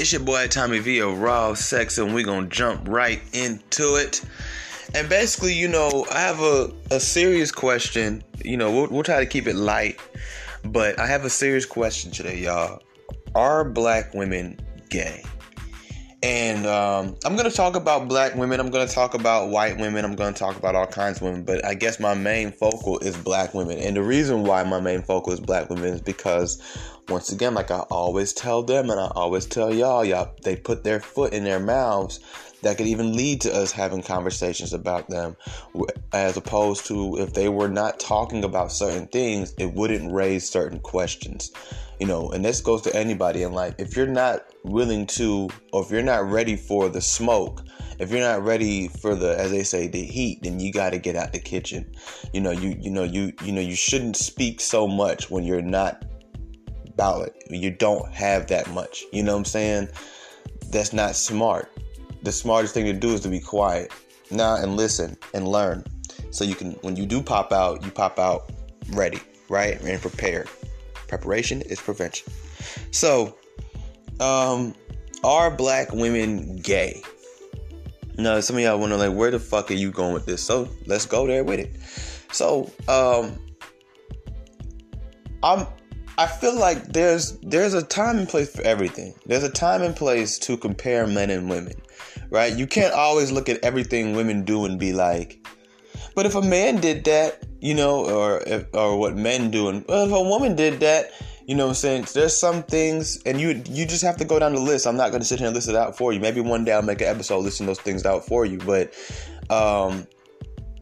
It's your boy Tommy V of Raw Sex, and we're going to jump right into it. And basically, I have a serious question. We'll try to keep it light, but I have a serious question today, y'all. Are black women gay? And I'm going to talk about black women. I'm going to talk about white women. I'm going to talk about all kinds of women. But I guess my main focal is black women. And the reason why my main focal is black women is because, once again, like I always tell them and I always tell y'all, they put their foot in their mouths that could even lead to us having conversations about them, as opposed to if they were not talking about certain things, it wouldn't raise certain questions. And this goes to anybody in life. If you're not willing to, or if you're not ready for the smoke, if you're not ready for the, as they say, the heat, then you got to get out the kitchen. You shouldn't speak so much when you're not about it. You don't have that much. You know what I'm saying? That's not smart. The smartest thing to do is to be quiet now and listen and learn. So you can, when you do pop out, you pop out ready, right? And prepared. Preparation is prevention. So, are black women gay? Now, some of y'all wonder, like, where the fuck are you going with this? So, let's go there with it. So, I feel like there's a time and place for everything. There's a time and place to compare men and women, right? You can't always look at everything women do and be like, but if a man did that, or what men do, and well, if a woman did that, what I'm saying? There's some things, and you just have to go down the list. I'm not going to sit here and list it out for you. Maybe one day I'll make an episode listing those things out for you, but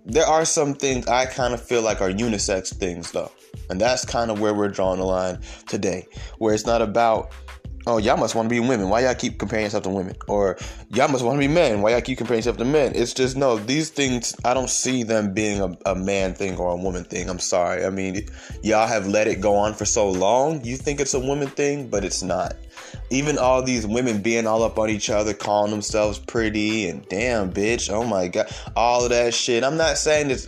there are some things I kind of feel like are unisex things, though. And that's kind of where we're drawing the line today, where it's not about, oh, y'all must want to be women. Why y'all keep comparing yourself to women? Or y'all must want to be men. Why y'all keep comparing yourself to men? It's just, no, these things, I don't see them being a man thing or a woman thing. I'm sorry. I mean, y'all have let it go on for so long. You think it's a woman thing, but it's not. Even all these women being all up on each other, calling themselves pretty and damn bitch, oh my god, all of that shit. I'm not saying this.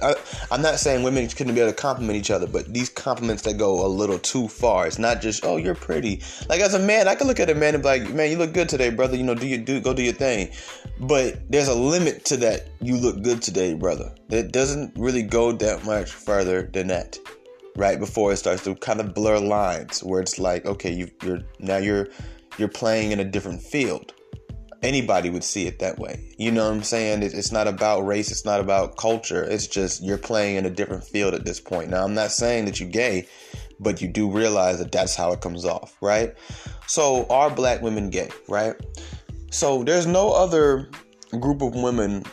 I'm not saying women couldn't be able to compliment each other, but these compliments that go a little too far. It's not just, oh, you're pretty. Like, as a man, I can look at a man and be like, man, you look good today, brother. Go do your thing. But there's a limit to that. You look good today, brother. That doesn't really go that much further than that. Right before it starts to kind of blur lines where it's like, okay, you're playing in a different field. Anybody would see it that way. You know what I'm saying? It's not about race. It's not about culture. It's just you're playing in a different field at this point. Now, I'm not saying that you're gay, but you do realize that that's how it comes off, right? So are black women gay, right? So there's no other group of women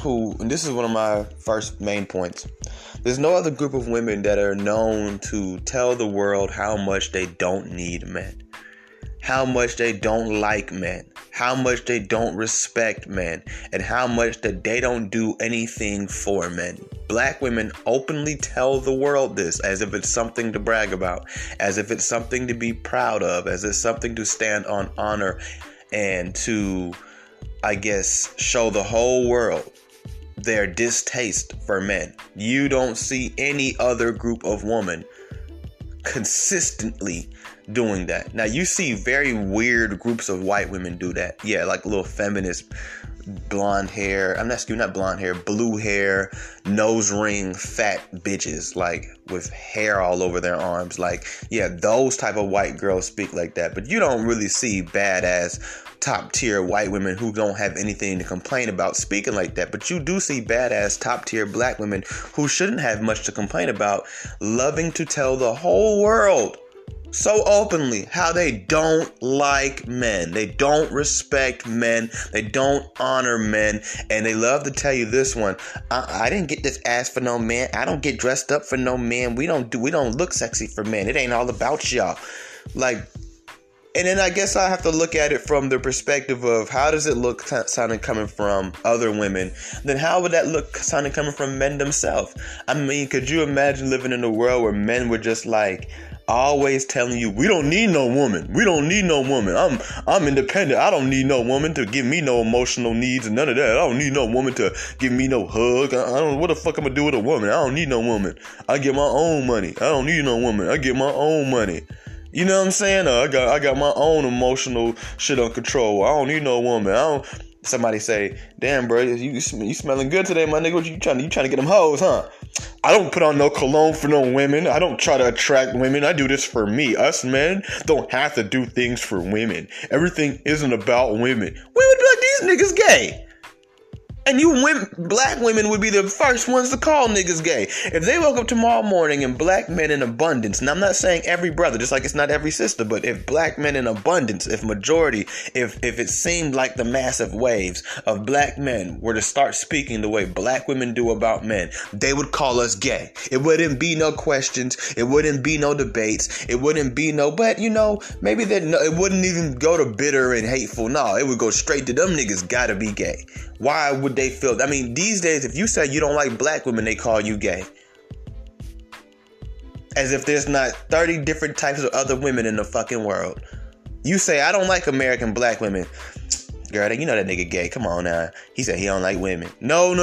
who, and this is one of my first main points, there's no other group of women that are known to tell the world how much they don't need men, how much they don't like men, how much they don't respect men, and how much that they don't do anything for men. Black women openly tell the world this as if it's something to brag about, as if it's something to be proud of, as it's something to stand on honor and to, I guess, show the whole world their distaste for men. You don't see any other group of women consistently doing that. Now, you see very weird groups of white women do that. Yeah, like little feminist blonde hair. I'm not excuse, not blonde hair, blue hair, nose ring, fat bitches, like with hair all over their arms. Like, yeah, those type of white girls speak like that. But you don't really see badass top tier white women who don't have anything to complain about speaking like that. But you do see badass top tier black women who shouldn't have much to complain about loving to tell the whole world so openly how they don't like men, they don't respect men, they don't honor men, and they love to tell you this one, I didn't get this ass for no man, I don't get dressed up for no man, we don't look sexy for men, it ain't all about y'all. Like, and then I guess I have to look at it from the perspective of how does it look sounding coming from other women? Then how would that look sounding coming from men themselves? I mean, could you imagine living in a world where men were just like always telling you, we don't need no woman. We don't need no woman. I'm independent. I don't need no woman to give me no emotional needs and none of that. I don't need no woman to give me no hug. I don't know what the fuck I'm gonna do with a woman. I don't need no woman. I get my own money. I don't need no woman. I get my own money. You know what I'm saying? I got my own emotional shit on control. I don't need no woman. Somebody say, damn, bro, you smelling good today, my nigga. What you trying to get them hoes, huh? I don't put on no cologne for no women. I don't try to attract women. I do this for me. Us men don't have to do things for women. Everything isn't about women. Women would be like, these niggas gay. And you women, black women would be the first ones to call niggas gay. If they woke up tomorrow morning and black men in abundance, and I'm not saying every brother, just like it's not every sister, but if black men in abundance, if majority, if it seemed like the massive waves of black men were to start speaking the way black women do about men, they would call us gay. It wouldn't be no questions. It wouldn't be no debates. It wouldn't be no, but you know, maybe it wouldn't even go to bitter and hateful. No, it would go straight to them niggas gotta be gay. Why would they feel? I mean, these days, if you say you don't like black women, they call you gay. As if there's not 30 different types of other women in the fucking world. You say, I don't like American black women. Girl, you know that nigga gay. Come on now. He said he don't like women. No.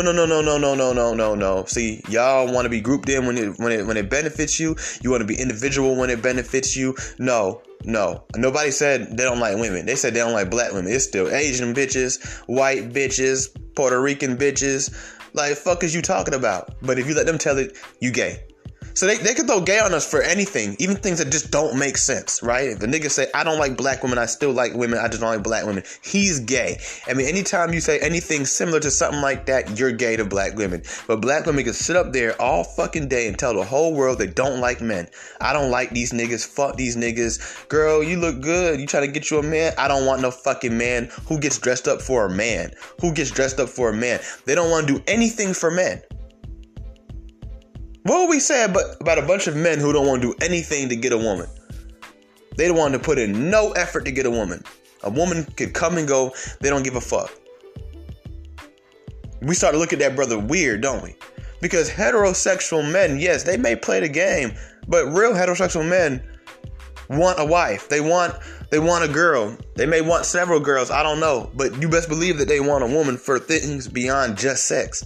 See, y'all want to be grouped in when it benefits you. You want to be individual when it benefits you. No. Nobody said they don't like women. They said they don't like black women. It's still Asian bitches, white bitches, Puerto Rican bitches. Like, fuck is you talking about? But if you let them tell it, you gay. So they can throw gay on us for anything, even things that just don't make sense, right? If a nigga say, I don't like black women, I still like women, I just don't like black women, he's gay. I mean, anytime you say anything similar to something like that, you're gay to black women. But black women can sit up there all fucking day and tell the whole world they don't like men. I don't like these niggas, fuck these niggas. Girl, you look good, you trying to get you a man? I don't want no fucking man. Who gets dressed up for a man? They don't want to do anything for men. What would we say about a bunch of men who don't want to do anything to get a woman? They don't want to put in no effort to get a woman. A woman could come and go. They don't give a fuck. We start to look at that brother weird, don't we? Because heterosexual men, yes, they may play the game, but real heterosexual men want a wife. They want a girl. They may want several girls. I don't know. But you best believe that they want a woman for things beyond just sex.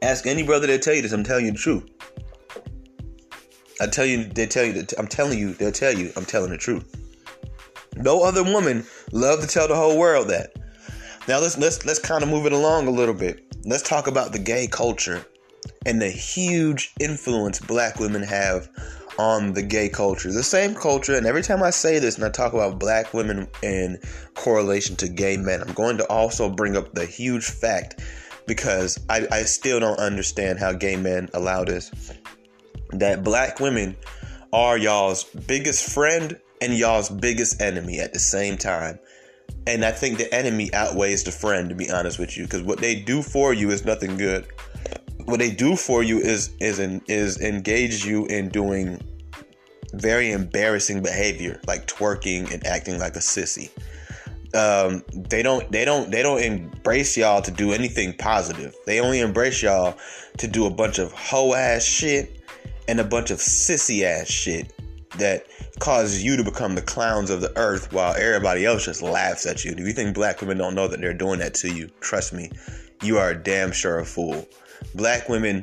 Ask any brother that tell you this. I'm telling you the truth. I'm telling the truth. No other woman love to tell the whole world that. Now let's kind of move it along a little bit. Let's talk about the gay culture and the huge influence black women have on the gay culture. The same culture, and every time I say this and I talk about black women in correlation to gay men, I'm going to also bring up the huge fact. Because I still don't understand how gay men allow this. That black women are y'all's biggest friend and y'all's biggest enemy at the same time. And I think the enemy outweighs the friend, to be honest with you. Because what they do for you is nothing good. What they do for you is engage you in doing very embarrassing behavior. Like twerking and acting like a sissy. They don't embrace y'all to do anything positive. They only embrace y'all to do a bunch of hoe ass shit and a bunch of sissy ass shit that causes you to become the clowns of the earth while everybody else just laughs at you. If you think black women don't know that they're doing that to you, trust me, you are damn sure a fool. Black women,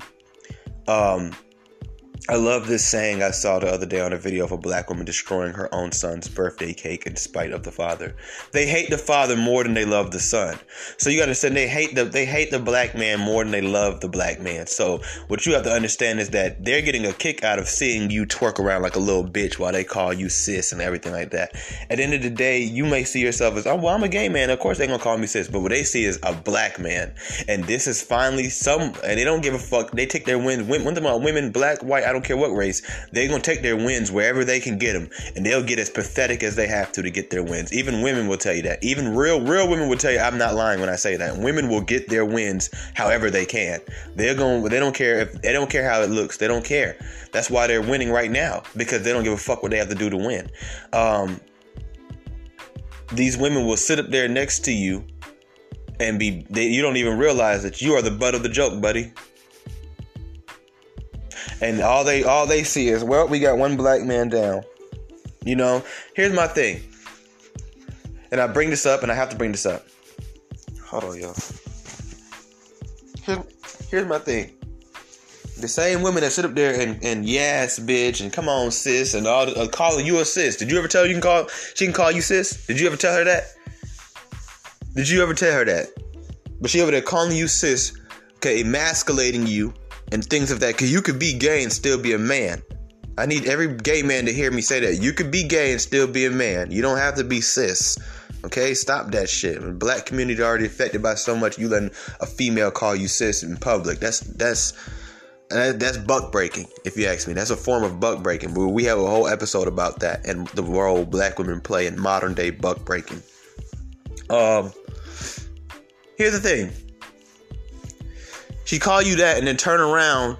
I love this saying I saw the other day on a video of a black woman destroying her own son's birthday cake in spite of the father. They hate the father more than they love the son. So you got to understand they hate the black man more than they love the black man. So what you have to understand is that they're getting a kick out of seeing you twerk around like a little bitch while they call you sis and everything like that. At the end of the day, you may see yourself as, oh, well, I'm a gay man. Of course they're going to call me sis. But what they see is a black man. And this is finally and they don't give a fuck. They take their wins. Women, black, white, I don't care what race, they're going to take their wins wherever they can get them, and they'll get as pathetic as they have to get their wins. Even women will tell you that. Even real women will tell you I'm not lying when I say that. Women will get their wins however they can. They don't care if they don't care how it looks. They don't care. That's why they're winning right now, because they don't give a fuck what they have to do to win. These women will sit up there next to you and you don't even realize that you are the butt of the joke, buddy. And all they see is, well, we got one black man down. You know, here's my thing. And I bring this up, and I have to bring this up. Hold on, y'all. Here's my thing. The same women that sit up there and yes, bitch, and come on, sis, and all calling you a sis. Did you ever tell her she can call you sis? Did you ever tell her that? Did you ever tell her that? But she over there calling you sis, okay, emasculating you and things of that. Because you could be gay and still be a man. I need every gay man to hear me say that. You could be gay and still be a man. You don't have to be cis. Okay? Stop that shit. The black community already affected by so much. You letting a female call you cis in public. That's buck breaking, if you ask me. That's a form of buck breaking. But we have a whole episode about that and the role black women play in modern day buck breaking. Here's the thing. She call you that and then turn around.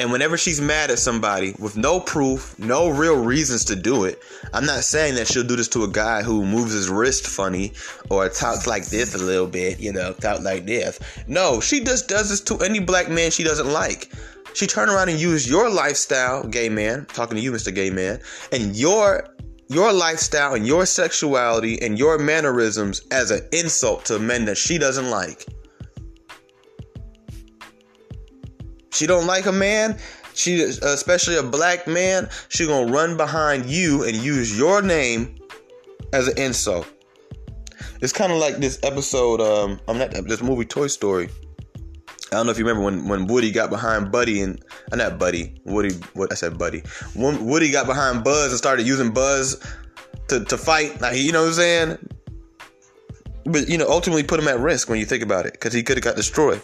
And whenever she's mad at somebody with no proof, no real reasons to do it, I'm not saying that she'll do this to a guy who moves his wrist funny or talks like this a little bit, you know, talk like this. No, she just does this to any black man she doesn't like. She turn around and use your lifestyle, gay man, talking to you, Mr. Gay Man, and your lifestyle and your sexuality and your mannerisms as an insult to men that she doesn't like. She don't like a man, she, especially a black man, she gonna run behind you and use your name as an insult. It's kind of like this episode, this movie Toy Story. I don't know if you remember when Woody got behind Buddy and not Buddy, Woody. What I said, Buddy. When Woody got behind Buzz and started using Buzz to fight. Like, you know what I'm saying? But you know, ultimately put him at risk when you think about it, because he could have got destroyed.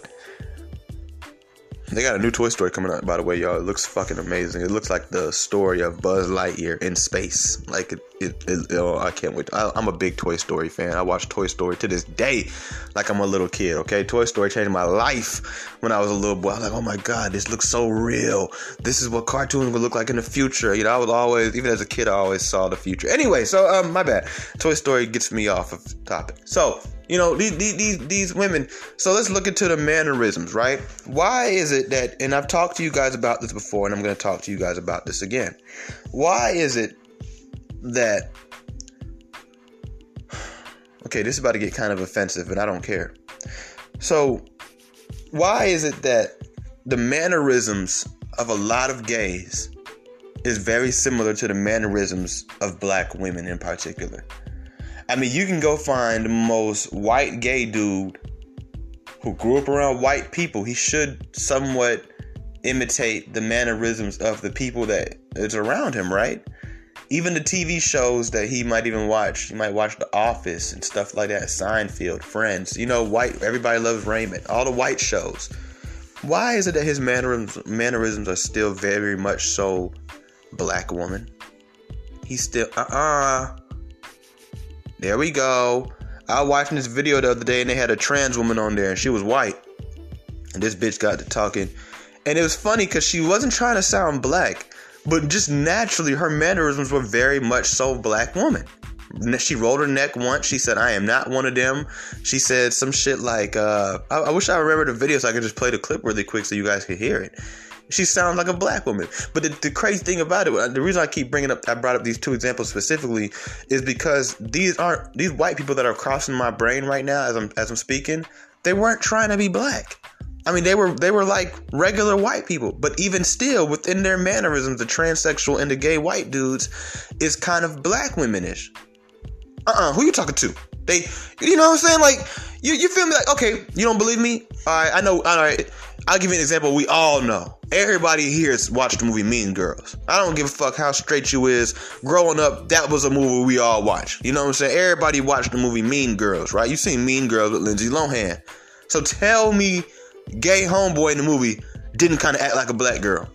They got a new Toy Story coming out, by the way, y'all. It looks fucking amazing. It looks like the story of Buzz Lightyear in space. Like, I can't wait. I'm a big Toy Story fan. I watch Toy Story to this day like I'm a little kid, okay? Toy Story changed my life when I was a little boy. I was like, oh, my God, this looks so real. This is what cartoons would look like in the future. You know, I was always, even as a kid, I always saw the future. Anyway, so, my bad. Toy Story gets me off of topic. So, you know, these women. So let's look into the mannerisms, right? Why is it that, and I've talked to you guys about this before, and I'm going to talk to you guys about this again. Why is it that, okay, this is about to get kind of offensive, and I don't care. So why is it that the mannerisms of a lot of gays is very similar to the mannerisms of black women in particular? I mean, you can go find the most white gay dude who grew up around white people. He should somewhat imitate the mannerisms of the people that is around him, right? Even the TV shows that he might even watch. You might watch The Office and stuff like that, Seinfeld, Friends. You know, white. Everybody Loves Raymond, all the white shows. Why is it that his mannerisms are still very much so black woman? He's still, There we go. I was watching this video the other day and they had a trans woman on there and she was white. And this bitch got to talking. And it was funny because she wasn't trying to sound black, but just naturally her mannerisms were very much so black woman. She rolled her neck once. She said, I am not one of them. She said some shit like, I wish I remembered the video so I could just play the clip really quick so you guys could hear it. She sounds like a black woman. But the crazy thing about it, the reason I brought up these two examples specifically is because these white people that are crossing my brain right now as I'm speaking, they weren't trying to be black. I mean, they were like regular white people, but even still within their mannerisms, the transsexual and the gay white dudes is kind of black womenish. Who you talking to? They, you know what I'm saying? Like, you feel me? Like, okay, you don't believe me? All right, I know. All right, I'll give you an example. We all know. Everybody here has watched the movie Mean Girls. I don't give a fuck how straight you is. Growing up, that was a movie we all watched. You know what I'm saying? Everybody watched the movie Mean Girls, right? You seen Mean Girls with Lindsay Lohan. So tell me, gay homeboy in the movie didn't kind of act like a black girl.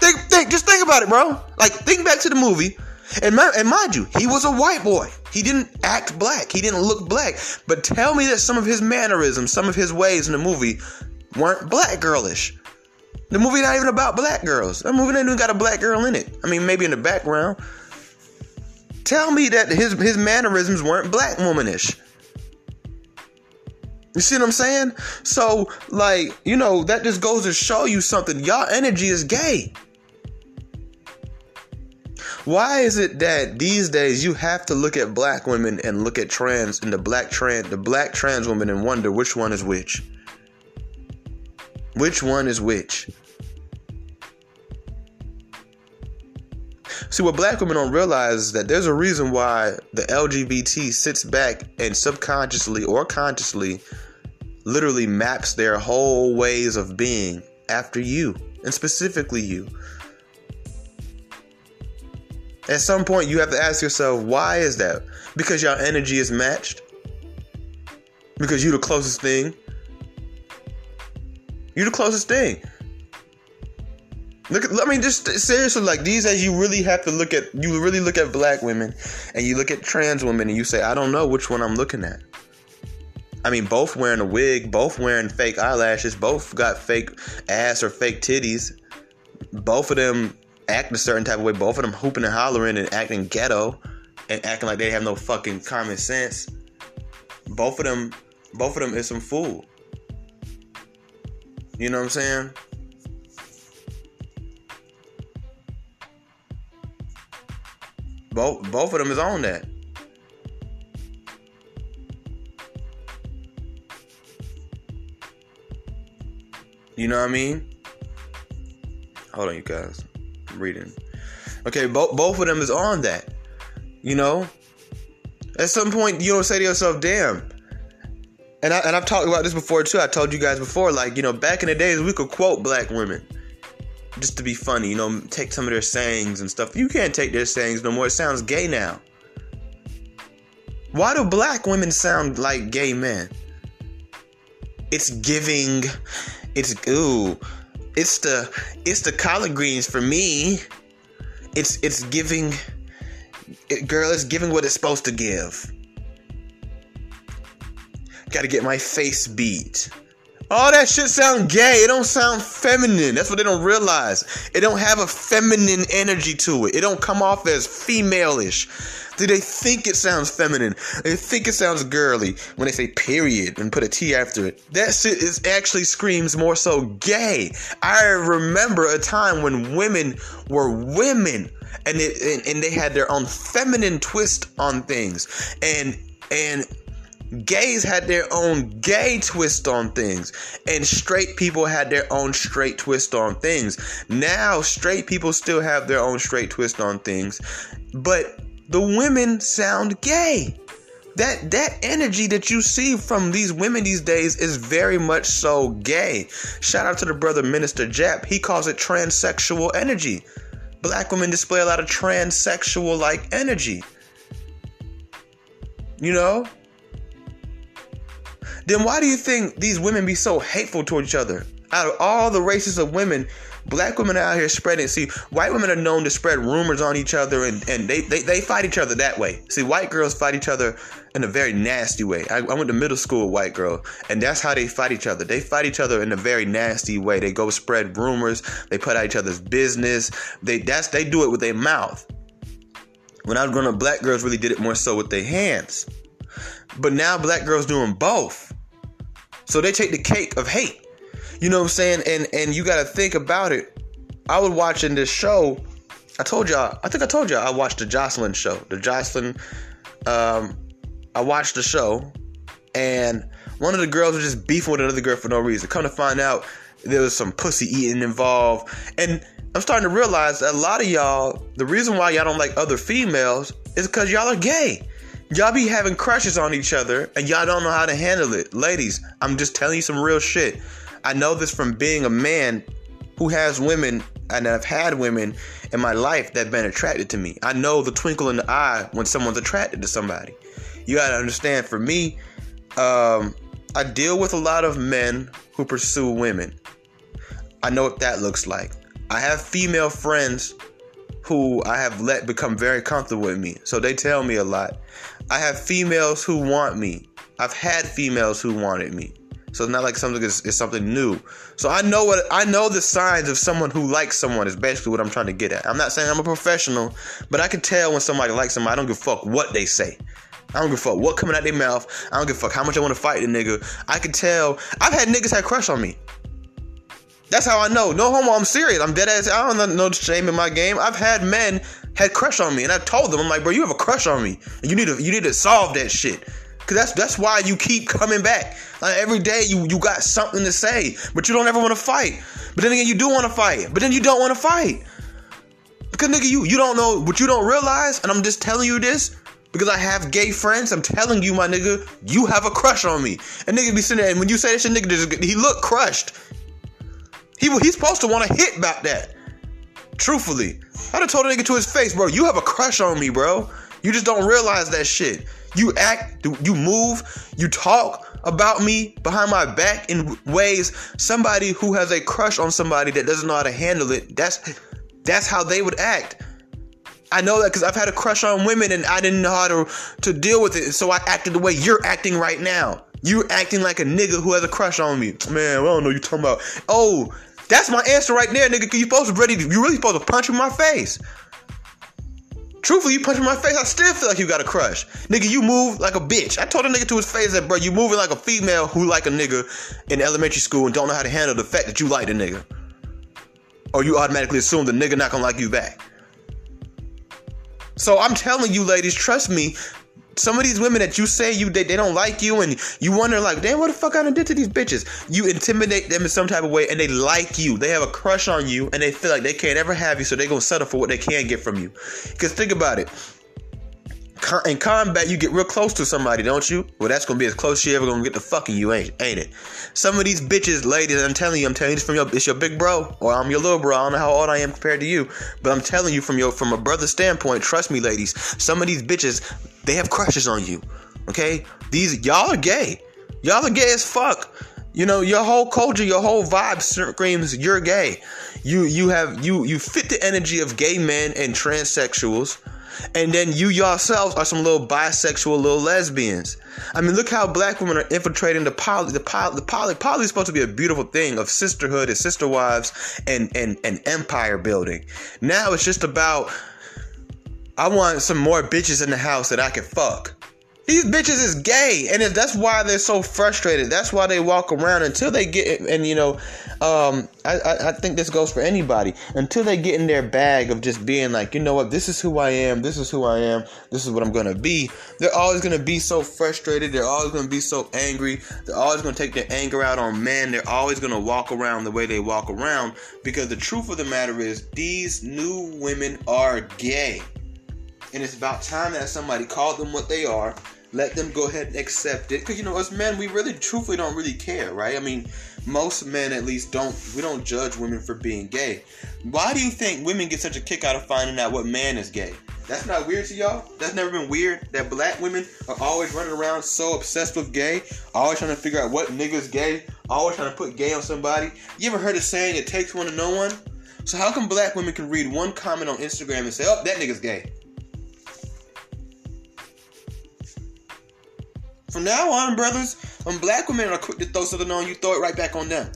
Just think about it, bro. Like, think back to the movie. And mind you, he was a white boy. He didn't act black. He didn't look black. But tell me that some of his mannerisms, some of his ways in the movie weren't black girlish. The movie not even about black girls. That movie ain't even got a black girl in it. I mean, maybe in the background. Tell me that his mannerisms weren't black womanish. You see what I'm saying? So, like, you know, that just goes to show you something. Y'all energy is gay. Why is it that these days you have to look at black women and look at trans and the black trans woman and wonder which one is which? Which one is which? See, what black women don't realize is that there's a reason why the LGBT sits back and subconsciously or consciously literally maps their whole ways of being after you, and specifically you. At some point, you have to ask yourself, why is that? Because your energy is matched? Because you're the closest thing? You're the closest thing. Look, I mean, just seriously, like these days, you really have to look at, you really look at black women and you look at trans women and you say, I don't know which one I'm looking at. I mean, both wearing a wig, both wearing fake eyelashes, both got fake ass or fake titties. Both of them act a certain type of way. Both of them hooping and hollering and acting ghetto and acting like they have no fucking common sense. Both of them is some fool. You know what I'm saying? Both of them is on that. You know what I mean? Hold on, you guys. I'm reading. Okay, both of them is on that. You know? At some point, you don't say to yourself, damn. And I've talked about this before, too. I told you guys before, like, you know, back in the days, we could quote black women just to be funny, you know, take some of their sayings and stuff. You can't take their sayings no more. It sounds gay now. Why do black women sound like gay men? It's giving. It's, ooh. It's the collard greens for me. It's giving. Girl, it's giving what it's supposed to give. Gotta get my face beat. All that shit sound gay. It don't sound feminine. That's what they don't realize. It don't have a feminine energy to it. It don't come off as female-ish. Do they think it sounds feminine? They think it sounds girly when they say period and put a T after it. That shit is actually screams more so gay. I remember a time when women were women and they had their own feminine twist on things. And gays had their own gay twist on things, and straight people had their own straight twist on things. Now, straight people still have their own straight twist on things, but the women sound gay. That energy that you see from these women these days is very much so gay. Shout out to the brother Minister Jap. He calls it transsexual energy. Black women display a lot of transsexual-like energy. You know? Then why do you think these women be so hateful toward each other? Out of all the races of women, black women are out here spreading. See, white women are known to spread rumors on each other, and they fight each other that way. See, white girls fight each other in a very nasty way. I went to middle school with white girls, and that's how they fight each other. They fight each other in a very nasty way. They go spread rumors. They put out each other's business. They do it with their mouth. When I was growing up, black girls really did it more so with their hands. But now black girls doing both. So they take the cake of hate. You know what I'm saying? And you gotta think about it. I was watching this show. I think I told y'all I watched the Jocelyn show. The Jocelyn, I watched the show, and one of the girls was just beefing with another girl for no reason. Come to find out, there was some pussy eating involved. And I'm starting to realize that a lot of y'all, the reason why y'all don't like other females is because y'all are gay. Y'all be having crushes on each other, and y'all don't know how to handle it. Ladies, I'm just telling you some real shit. I know this from being a man who has women, and I've had women in my life that have been attracted to me. I know the twinkle in the eye when someone's attracted to somebody. You gotta understand, for me, I deal with a lot of men who pursue women. I know what that looks like. I have female friends who I have let become very comfortable with me, so they tell me a lot. I have females who want me. I've had females who wanted me, so it's not like something is something new. So I know the signs of someone who likes someone is basically what I'm trying to get at. I'm not saying I'm a professional, but I can tell when somebody likes somebody. I don't give a fuck what they say. I don't give a fuck what coming out their mouth. I don't give a fuck how much I want to fight the nigga. I can tell. I've had niggas had crush on me. That's how I know. No homo, I'm serious. I'm dead ass. I don't know the shame in my game. I've had men had crush on me, and I told them, I'm like, bro, you have a crush on me. You need to solve that shit. Cause that's why you keep coming back. Like every day you got something to say, but you don't ever want to fight. But then again, you do want to fight. But then you don't want to fight. Cause nigga, you don't know what you don't realize, and I'm just telling you this because I have gay friends. I'm telling you, my nigga, you have a crush on me. And nigga be sitting there, and when you say that shit, nigga, just, he look crushed. He's supposed to want to hit about that. Truthfully, I done told a nigga to his face, bro, you have a crush on me, bro. You just don't realize that shit. You act, you move, you talk about me behind my back in ways somebody who has a crush on somebody that doesn't know how to handle it, that's how they would act. I know that because I've had a crush on women and I didn't know how to deal with it, so I acted the way you're acting right now. You're acting like a nigga who has a crush on me. Man, I don't know what you're talking about. Oh, that's my answer right there, nigga. You really supposed to punch in my face. Truthfully, you punch in my face, I still feel like you got a crush. Nigga, you move like a bitch. I told a nigga to his face that, bro, you moving like a female who like a nigga in elementary school and don't know how to handle the fact that you like the nigga. Or you automatically assume the nigga not gonna like you back. So I'm telling you, ladies, trust me, some of these women that you say they don't like you and you wonder like, damn, what the fuck I done did to these bitches? You intimidate them in some type of way and they like you. They have a crush on you and they feel like they can't ever have you, so they're going to settle for what they can get from you. Because think about it. In combat, you get real close to somebody, don't you? Well, that's going to be as close as you ever going to get to fucking you, ain't it? Some of these bitches, ladies, I'm telling you this from it's your big bro, or I'm your little bro. I don't know how old I am compared to you, but I'm telling you from a brother's standpoint, trust me, ladies, some of these bitches, they have crushes on you, okay? Y'all are gay. Y'all are gay as fuck. You know, your whole culture, your whole vibe screams, you're gay. You fit the energy of gay men and transsexuals. And then you yourselves are some little bisexual little lesbians. I mean, look how black women are infiltrating the poly. Poly is supposed to be a beautiful thing of sisterhood and sister wives and empire building. Now it's just about, I want some more bitches in the house that I can fuck. These bitches is gay, and that's why they're so frustrated. That's why they walk around until they get, and you know, I think this goes for anybody, until they get in their bag of just being like, you know what, this is who I am, this is what I'm going to be. They're always going to be so frustrated. They're always going to be so angry. They're always going to take their anger out on men. They're always going to walk around the way they walk around, because the truth of the matter is these new women are gay. And it's about time that somebody called them what they are. Let them go ahead and accept it. Because, you know, us men, we really truthfully don't really care, right? I mean, most men at least we don't judge women for being gay. Why do you think women get such a kick out of finding out what man is gay? That's not weird to y'all? That's never been weird that black women are always running around so obsessed with gay, always trying to figure out what nigga's gay, always trying to put gay on somebody? You ever heard a saying, it takes one to know one? So how come black women can read one comment on Instagram and say, oh, that nigga's gay? From now on, brothers, when black women are quick to throw something on you, throw it right back on them.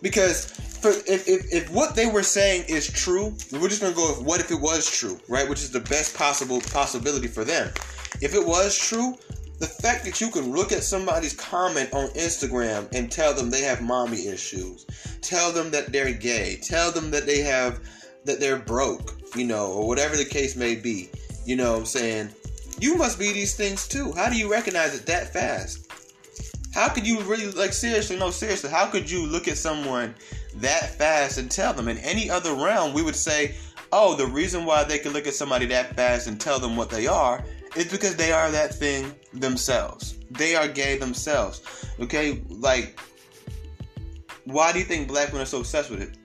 Because if what they were saying is true, we're just going to go with what if it was true, right? Which is the best possible possibility for them. If it was true, the fact that you can look at somebody's comment on Instagram and tell them they have mommy issues, tell them that they're gay, tell them that they're broke, you know, or whatever the case may be, you know what I'm saying? You must be these things too. How do you recognize it that fast? How could you really, seriously, how could you look at someone that fast and tell them? In any other realm, we would say, oh, the reason why they can look at somebody that fast and tell them what they are is because they are that thing themselves. They are gay themselves. Okay? Like, why do you think black women are so obsessed with it?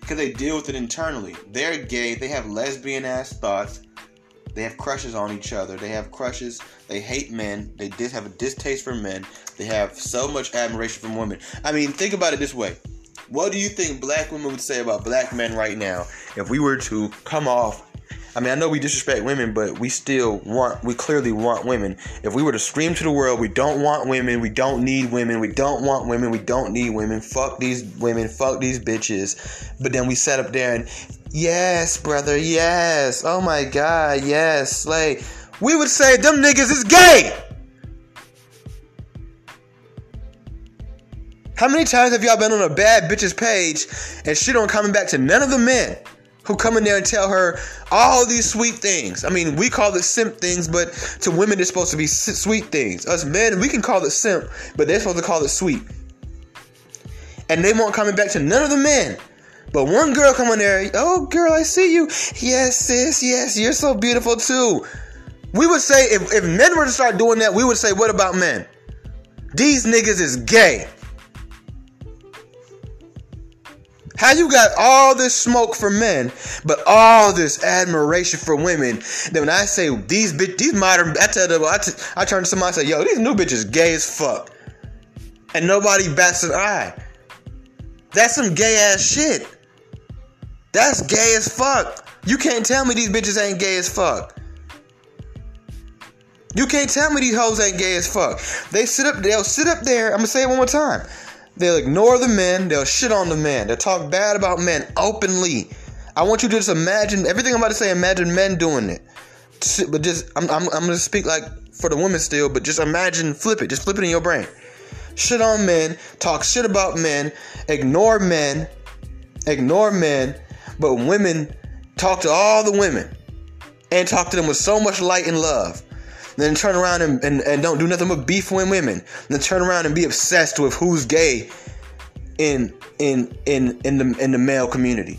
Because they deal with it internally. They're gay. They have lesbian-ass thoughts. They have crushes on each other. They have crushes. They hate men. They have a distaste for men. They have so much admiration for women. I mean, think about it this way. What do you think black women would say about black men right now if we were to come off? I mean, I know we disrespect women, but we clearly want women. If we were to scream to the world, we don't want women. We don't need women. We don't want women. We don't need women. Fuck these women. Fuck these bitches. But then we sat up there and, yes, brother, yes. Oh my God, yes. Like, we would say them niggas is gay. How many times have y'all been on a bad bitch's page and she don't coming back to none of the men who come in there and tell her all these sweet things? I mean, we call it simp things, but to women it's supposed to be sweet things. Us men, we can call it simp, but they're supposed to call it sweet. And they won't coming back to none of the men. But one girl come on there, oh girl, I see you. Yes, sis, yes, you're so beautiful too. We would say, if men were to start doing that, we would say, what about men? These niggas is gay. How you got all this smoke for men, but all this admiration for women? Then when I say these bitch, these modern, I turn to somebody and say, yo, these new bitches gay as fuck. And nobody bats an eye. That's some gay ass shit. That's gay as fuck. You can't tell me these bitches ain't gay as fuck. You can't tell me these hoes ain't gay as fuck. They'll sit up there, I'm gonna say it one more time. They'll ignore the men, they'll shit on the men, they'll talk bad about men openly. I want you to just imagine, everything I'm about to say, imagine men doing it. But just, I'm gonna speak like for the women still, but just imagine, flip it in your brain. Shit on men, talk shit about men, ignore men, but women, talk to all the women, and talk to them with so much light and love. Then turn around and don't do nothing but beef with women. Then turn around and be obsessed with who's gay in the male community.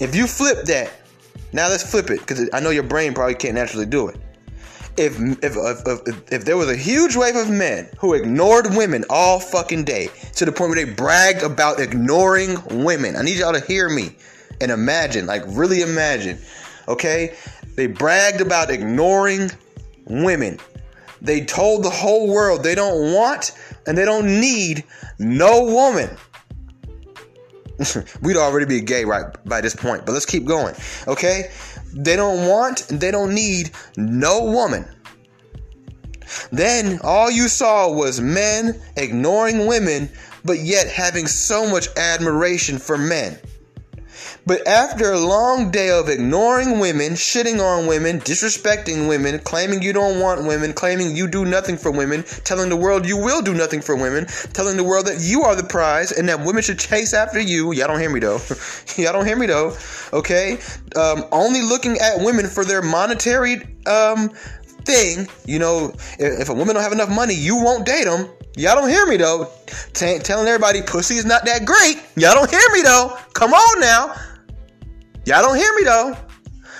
If you flip that, now let's flip it, because I know your brain probably can't naturally do it. If there was a huge wave of men who ignored women all fucking day, to the point where they bragged about ignoring women. I need y'all to hear me and imagine, like really imagine, okay? They bragged about ignoring women. They told the whole world they don't want and they don't need no woman. We'd already be gay right by this point, but let's keep going. Okay? They don't want and they don't need no woman. Then all you saw was men ignoring women, but yet having so much admiration for men. But after a long day of ignoring women, shitting on women, disrespecting women, claiming you don't want women, claiming you do nothing for women, telling the world you will do nothing for women, telling the world that you are the prize and that women should chase after you. Y'all don't hear me though. Y'all don't hear me though. Okay? Only looking at women for their monetary thing. You know, if a woman don't have enough money, you won't date them. Y'all don't hear me though. Telling everybody pussy is not that great. Y'all don't hear me though. Come on now. Y'all don't hear me though.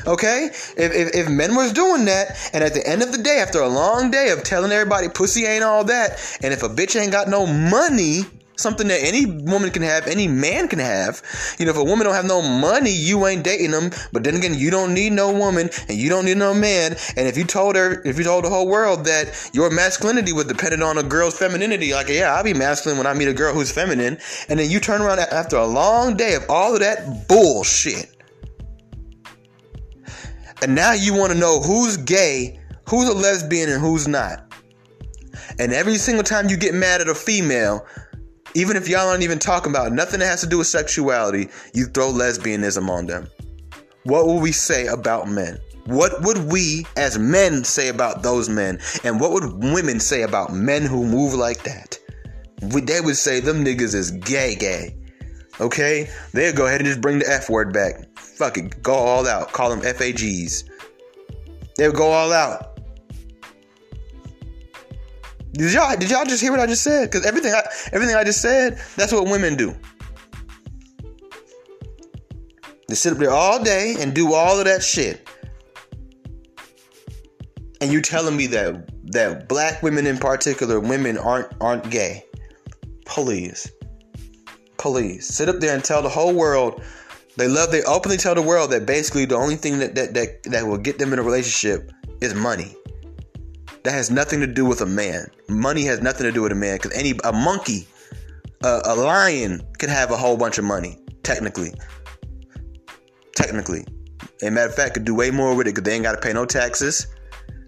Okay? If men was doing that, and at the end of the day, after a long day of telling everybody pussy ain't all that, and if a bitch ain't got no money, something that any woman can have, any man can have, you know, if a woman don't have no money, you ain't dating them. But then again, you don't need no woman and you don't need no man. And if you told the whole world that your masculinity was dependent on a girl's femininity, like, yeah, I'll be masculine when I meet a girl who's feminine. And then you turn around after a long day of all of that bullshit, and now you want to know who's gay, who's a lesbian, and who's not. And every single time you get mad at a female, even if y'all aren't even talking about nothing that has to do with sexuality, you throw lesbianism on them. What would we say about men? What would we as men say about those men? And what would women say about men who move like that? They would say them niggas is gay. Okay, they'll go ahead and just bring the F word back. Fuck it, go all out. Call them FAGs. They'll go all out. Did y'all just hear what I just said? Because everything I just said, that's what women do. They sit up there all day and do all of that shit. And you telling me that black women in particular, women aren't gay? Please sit up there and tell the whole world they openly tell the world that basically the only thing that will get them in a relationship is money. That has nothing to do with a man. Money has nothing to do with a man, because a monkey, a lion can have a whole bunch of money, technically. And matter of fact, could do way more with it, because they ain't got to pay no taxes.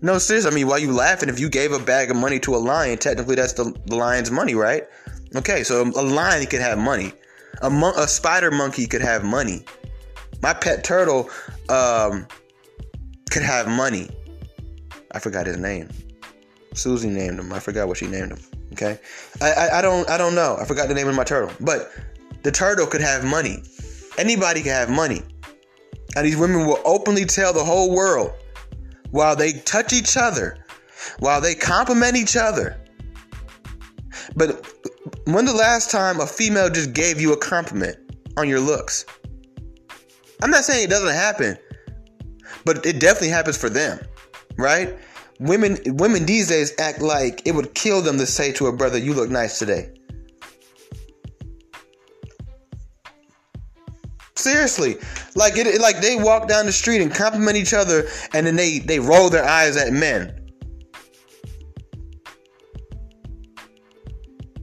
No, seriously, I mean, why you laughing? If you gave a bag of money to a lion, technically that's the lion's money, right? Okay, so a lion could have money. A spider monkey could have money. My pet turtle could have money. I forgot his name. Susie named him. I forgot what she named him. Okay, I don't know. I forgot the name of my turtle. But the turtle could have money. Anybody could have money. And these women will openly tell the whole world, while they touch each other, while they compliment each other. But When the last time a female just gave you a compliment on your looks? I'm not saying it doesn't happen, but it definitely happens for them, right? Women these days act like it would kill them to say to a brother, "You look nice today." Seriously, like they walk down the street and compliment each other, and then they roll their eyes at men.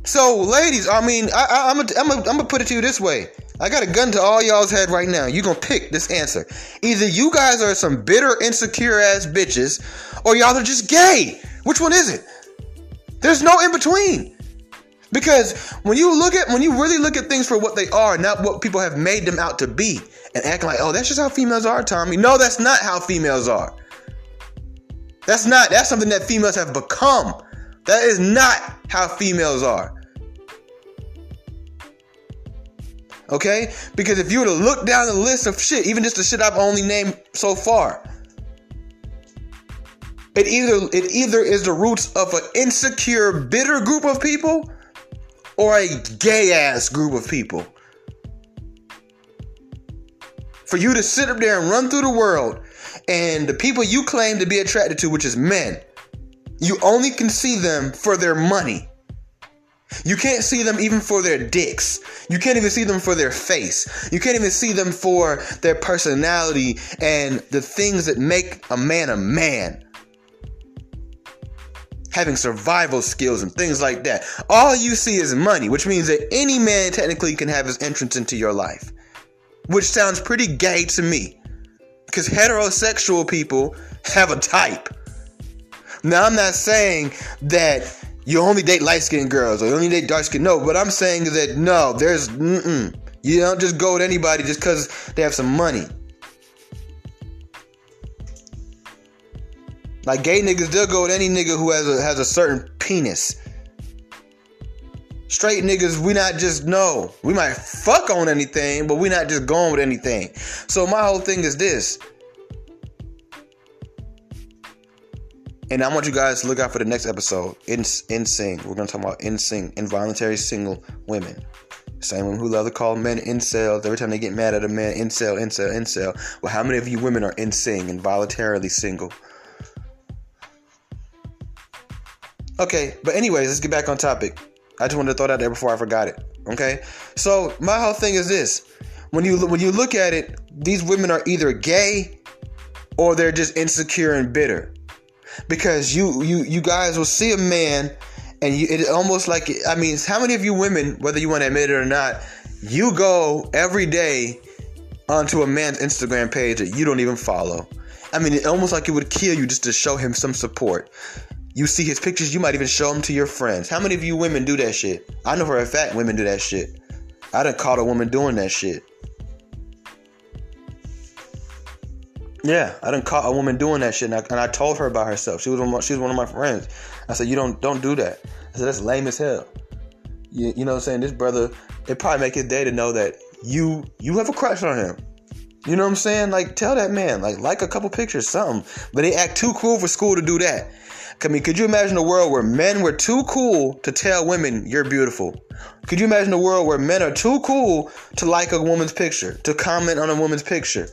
So, ladies, I mean, I'm gonna put it to you this way. I got a gun to all y'all's head right now. You're going to pick this answer. Either you guys are some bitter, insecure-ass bitches, or y'all are just gay. Which one is it? There's no in-between. Because when you really look at things for what they are, not what people have made them out to be, and act like, oh, that's just how females are, Tommy. No, that's not how females are. That's something that females have become. That is not how females are. Okay? Because if you were to look down the list of shit, even just the shit I've only named so far, it either is the roots of an insecure, bitter group of people or a gay-ass group of people. For you to sit up there and run through the world and the people you claim to be attracted to, which is men, you only can see them for their money. You can't see them even for their dicks. You can't even see them for their face. You can't even see them for their personality and the things that make a man a man. Having survival skills and things like that. All you see is money, which means that any man technically can have his entrance into your life. Which sounds pretty gay to me. Because heterosexual people have a type. Now, I'm not saying that you only date light-skinned girls, or you only date dark-skinned. No, what I'm saying is that, no, there's, you don't just go with anybody just because they have some money. Like, gay niggas, they'll go with any nigga who has a certain penis. Straight niggas, we not just, no. We might fuck on anything, but we not just going with anything. So my whole thing is this. And I want you guys to look out for the next episode, NSYNC. We're going to talk about NSYNC, involuntary single women. Same women who love to call men incels. Every time they get mad at a man, incel. Well, how many of you women are NSYNC, involuntarily single? Okay, but anyways, let's get back on topic. I just wanted to throw that there before I forgot it, okay? So my whole thing is this. When you look at it, these women are either gay or they're just insecure and bitter. Because you guys will see a man and it almost like, I mean, how many of you women, whether you want to admit it or not, you go every day onto a man's Instagram page that you don't even follow. I mean, it almost like it would kill you just to show him some support. You see his pictures, you might even show them to your friends. How many of you women do that shit? I know for a fact women do that shit. I done caught a woman doing that shit. Yeah, I done caught a woman doing that shit, and I told her about herself. She was one of my friends. I said, you don't do that. I said, that's lame as hell. You know what I'm saying? This brother, it probably make his day to know that you have a crush on him. You know what I'm saying? Like, tell that man, like a couple pictures, something. But they act too cool for school to do that. I mean, could you imagine a world where men were too cool to tell women you're beautiful? Could you imagine a world where men are too cool to like a woman's picture, to comment on a woman's picture?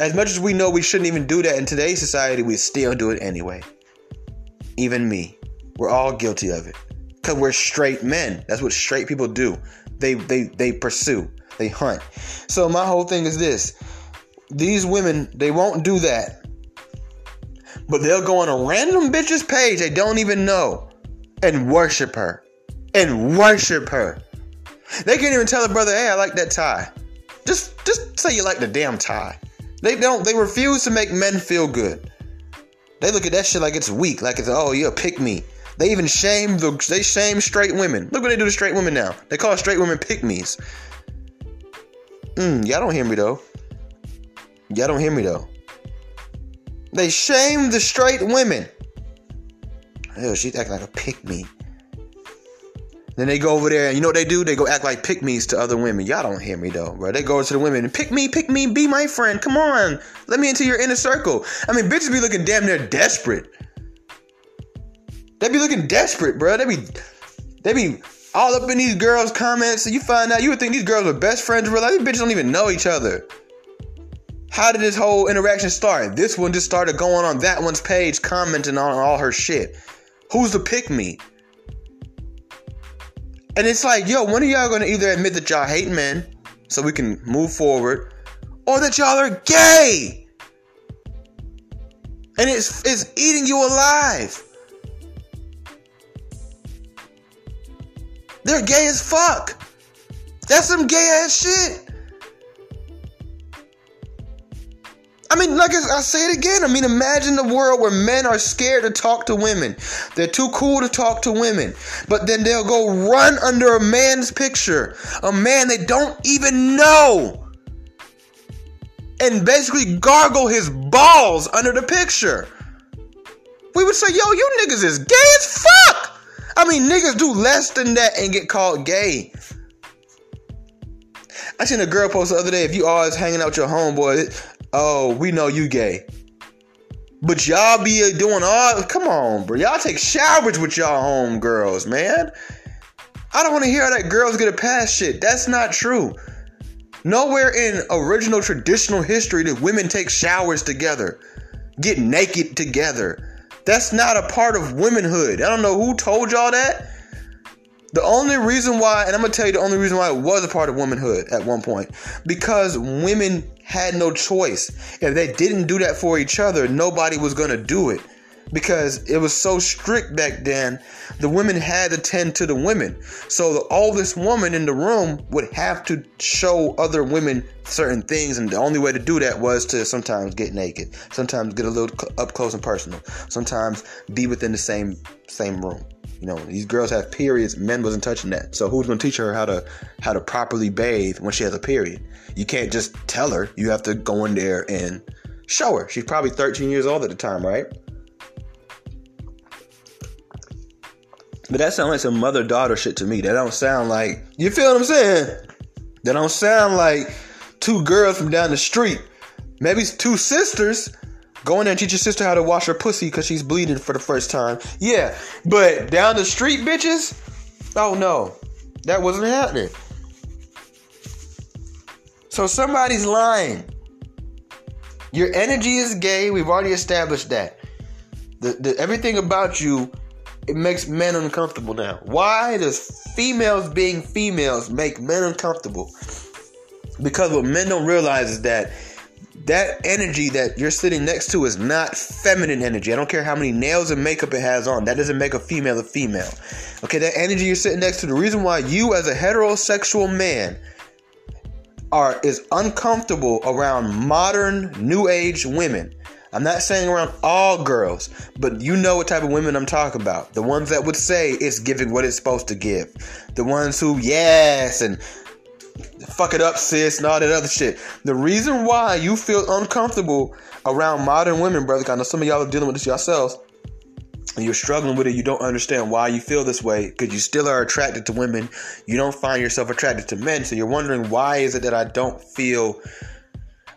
As much as we know we shouldn't even do that in today's society, we still do it anyway. Even me. We're all guilty of it. Because we're straight men. That's what straight people do. They pursue. They hunt. So my whole thing is this. These women, they won't do that. But they'll go on a random bitch's page they don't even know. And worship her. They can't even tell a brother, hey, I like that tie. Just say you like the damn tie. They refuse to make men feel good. They look at that shit like it's weak, like it's, oh, you're a pick me. They even shame straight women. Look what they do to straight women now. They call straight women pick me's. Y'all don't hear me though. They shame the straight women. Ew, she's acting like a pick me. Then they go over there and you know what they do? They go act like pick-me's to other women. Y'all don't hear me though, bro. They go to the women and pick me, be my friend. Come on. Let me into your inner circle. I mean, bitches be looking damn near desperate. They be looking desperate, bro. They be all up in these girls' comments. So you find out, you would think these girls are best friends in real life. These bitches don't even know each other. How did this whole interaction start? This one just started going on that one's page, commenting on all her shit. Who's the pick me? And it's like, yo, when are y'all gonna either admit that y'all hate men so we can move forward, or that y'all are gay? And it's eating you alive. They're gay as fuck. That's some gay ass shit. I mean, like I say it again. I mean, imagine the world where men are scared to talk to women. They're too cool to talk to women. But then they'll go run under a man's picture. A man they don't even know. And basically gargle his balls under the picture. We would say, yo, you niggas is gay as fuck. I mean, niggas do less than that and get called gay. I seen a girl post the other day, if you always hanging out with your homeboy, oh, we know you gay. But y'all be doing all... Come on, bro. Y'all take showers with y'all home girls, man. I don't want to hear that girls get a pass shit. That's not true. Nowhere in original traditional history did women take showers together. Get naked together. That's not a part of womanhood. I don't know who told y'all that. The only reason why, and I'm going to tell you the only reason why it was a part of womanhood at one point, because women had no choice. If they didn't do that for each other, nobody was going to do it because it was so strict back then. The women had to tend to the women. So the oldest woman in the room would have to show other women certain things. And the only way to do that was to sometimes get naked, sometimes get a little up close and personal, sometimes be within the same room. You know, these girls have periods. Men wasn't touching that. So who's going to teach her how to properly bathe when she has a period? You can't just tell her. You have to go in there and show her. She's probably 13 years old at the time, right? But that sounds like some mother-daughter shit to me. That don't sound like... You feel what I'm saying? That don't sound like two girls from down the street. Maybe it's two sisters... Go in there and teach your sister how to wash her pussy because she's bleeding for the first time. Yeah, but down the street, bitches? Oh, no. That wasn't happening. So somebody's lying. Your energy is gay. We've already established that. Everything about you, it makes men uncomfortable now. Why does females being females make men uncomfortable? Because what men don't realize is that energy that you're sitting next to is not feminine energy. I don't care how many nails and makeup it has on. That doesn't make a female a female. Okay, that energy you're sitting next to, the reason why you as a heterosexual man is uncomfortable around modern, new age women. I'm not saying around all girls, but you know what type of women I'm talking about. The ones that would say it's giving what it's supposed to give. The ones who, yes, and... fuck it up, sis, and all that other shit. The reason why you feel uncomfortable around modern women, brother, I know some of y'all are dealing with this yourselves, and you're struggling with it. You don't understand why you feel this way because you still are attracted to women. You don't find yourself attracted to men, so you're wondering, why is it that I don't feel...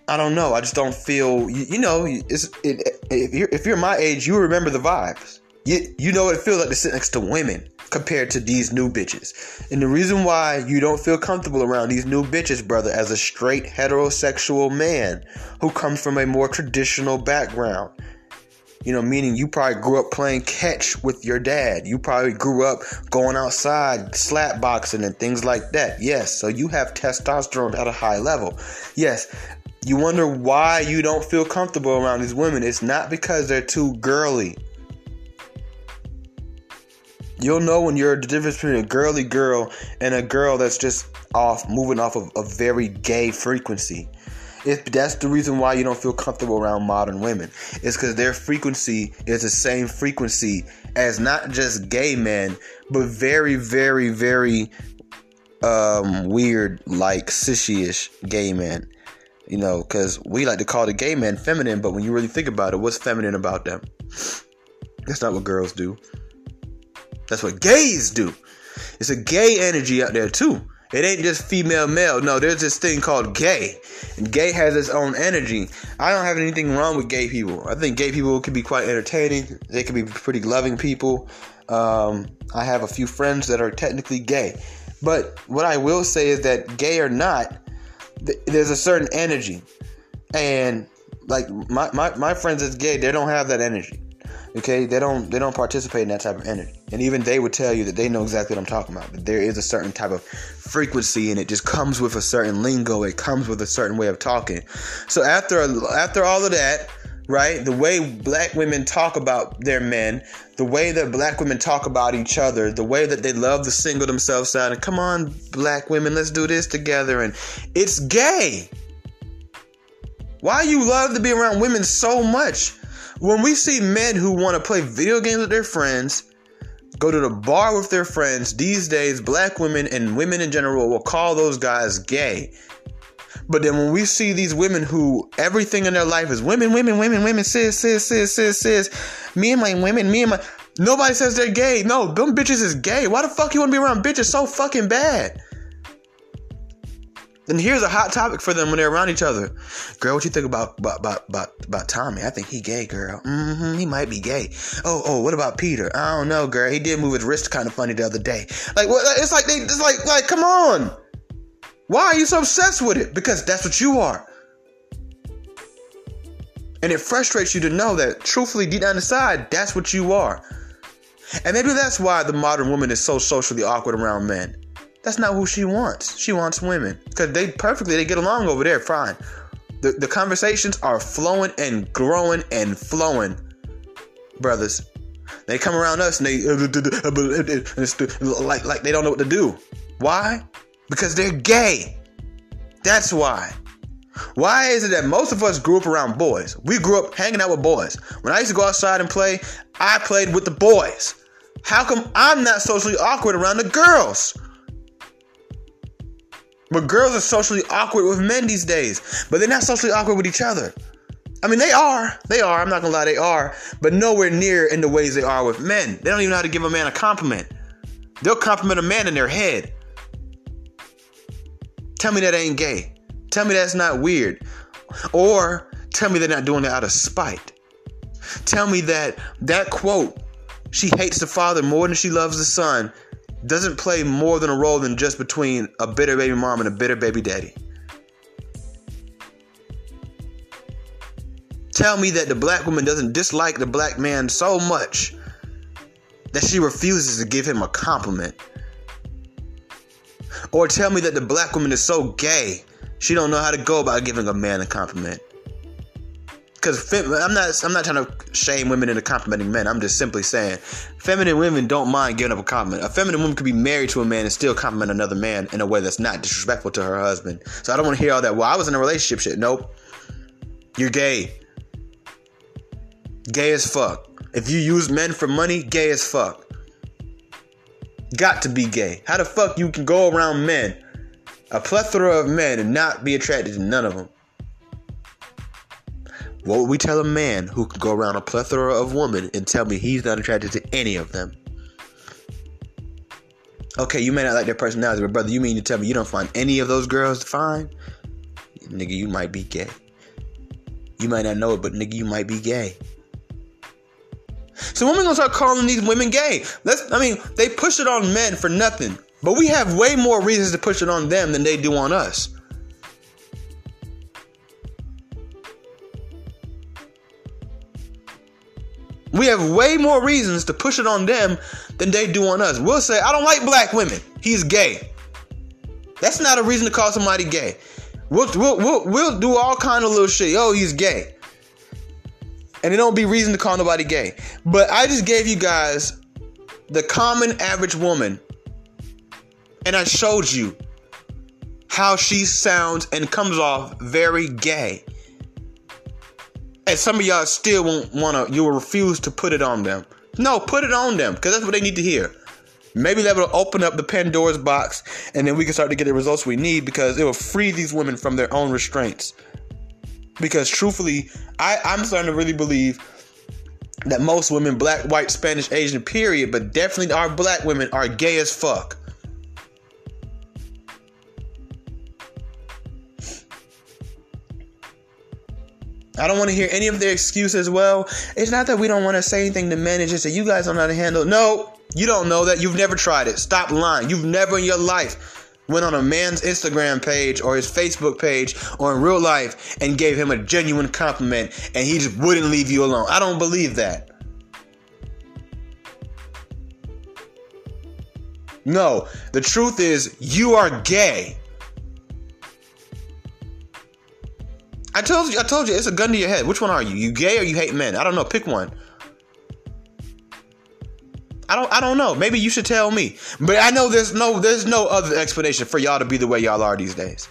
I don't know. I just don't feel... You know, if you're my age, you remember the vibes. You know what it feels like to sit next to women compared to these new bitches. And the reason why you don't feel comfortable around these new bitches, brother, as a straight heterosexual man who comes from a more traditional background, you know, meaning you probably grew up playing catch with your dad. You probably grew up going outside, slap boxing and things like that. Yes, so you have testosterone at a high level. Yes, you wonder why you don't feel comfortable around these women. It's not because they're too girly. You'll know when you're the difference between a girly girl and a girl that's just moving off of a very gay frequency. That's the reason why you don't feel comfortable around modern women. It's because their frequency is the same frequency as not just gay men, but very, very, very weird, like sissy-ish gay men. You know, because we like to call the gay men feminine, but when you really think about it, what's feminine about them? That's not what girls do. That's what gays do. It's a gay energy out there too. It ain't just female, male. No, there's this thing called gay. And gay has its own energy. I don't have anything wrong with gay people. I think gay people can be quite entertaining. They can be pretty loving people. I have a few friends that are technically gay. But what I will say is that gay or not, there's a certain energy. And like my friends that's gay, they don't have that energy. Okay, they don't participate in that type of energy. And even they would tell you that they know exactly what I'm talking about. That there is a certain type of frequency, and it just comes with a certain lingo. It comes with a certain way of talking. So after all of that, right, the way black women talk about their men, the way that black women talk about each other, the way that they love to single themselves out and come on, black women, let's do this together, and it's gay. Why you love to be around women so much? When we see men who want to play video games with their friends, go to the bar with their friends, these days, black women and women in general will call those guys gay. But then when we see these women who everything in their life is women, women, women, women, sis, sis, sis, sis, sis, me and my women, me and my... Nobody says they're gay. No, them bitches is gay. Why the fuck you want to be around bitches so fucking bad? And here's a hot topic for them when they're around each other. Girl, what you think about Tommy? I think he gay, girl. Mm-hmm, he might be gay. Oh, what about Peter? I don't know, girl. He did move his wrist kind of funny the other day. Like, what? It's like they come on. Why are you so obsessed with it? Because that's what you are. And it frustrates you to know that, truthfully, deep down inside, that's what you are. And maybe that's why the modern woman is so socially awkward around men. That's not who she wants. She wants women. Because they get along over there, fine. The conversations are flowing and growing and flowing, brothers. They come around us and they don't know what to do. Why? Because they're gay. That's why. Why is it that most of us grew up around boys? We grew up hanging out with boys. When I used to go outside and play, I played with the boys. How come I'm not socially awkward around the girls? But girls are socially awkward with men these days. But they're not socially awkward with each other. I mean, they are. I'm not going to lie, they are. But nowhere near in the ways they are with men. They don't even know how to give a man a compliment. They'll compliment a man in their head. Tell me that ain't gay. Tell me that's not weird. Or tell me they're not doing it out of spite. Tell me that quote, she hates the father more than she loves the son, doesn't play more than a role than just between a bitter baby mom and a bitter baby daddy. Tell me that the black woman doesn't dislike the black man so much that she refuses to give him a compliment. Or tell me that the black woman is so gay she don't know how to go about giving a man a compliment. Because I'm not trying to shame women into complimenting men. I'm just simply saying feminine women don't mind giving up a compliment. A feminine woman could be married to a man and still compliment another man in a way that's not disrespectful to her husband. So I don't want to hear all that, well, I was in a relationship shit. Nope. You're gay. Gay as fuck. If you use men for money, gay as fuck. Got to be gay. How the fuck you can go around men, a plethora of men, and not be attracted to none of them? What would we tell a man who could go around a plethora of women and tell me he's not attracted to any of them? Okay, you may not like their personality, but brother, you mean to tell me you don't find any of those girls fine? Nigga, you might be gay. You might not know it, but nigga, you might be gay. So when we gonna start calling these women gay? They push it on men for nothing. But we have way more reasons to push it on them than they do on us. We have way more reasons to push it on them than they do on us. We'll say, I don't like black women. He's gay. That's not a reason to call somebody gay. We'll do all kind of little shit. Oh, he's gay. And it don't be reason to call nobody gay. But I just gave you guys the common average woman. And I showed you how she sounds and comes off very gay. And some of y'all still won't want to, you will refuse to put it on them. No, put it on them, because that's what they need to hear. Maybe that will open up the Pandora's box, and then we can start to get the results we need, because it will free these women from their own restraints. Because truthfully, I'm starting to really believe that most women, black, white, Spanish, Asian, period, but definitely our black women are gay as fuck. I don't want to hear any of their excuses. Well, it's not that we don't want to say anything to men. It's just that you guys don't know how to handle. No, You don't know that. You've never tried it. Stop lying. You've never in your life went on a man's Instagram page or his Facebook page or in real life and gave him a genuine compliment and he just wouldn't leave you alone. I don't believe that. No, the truth is you are gay. I told you, it's a gun to your head. Which one are you? You gay or you hate men? I don't know. Pick one. I don't know. Maybe you should tell me. But I know there's no other explanation for y'all to be the way y'all are these days.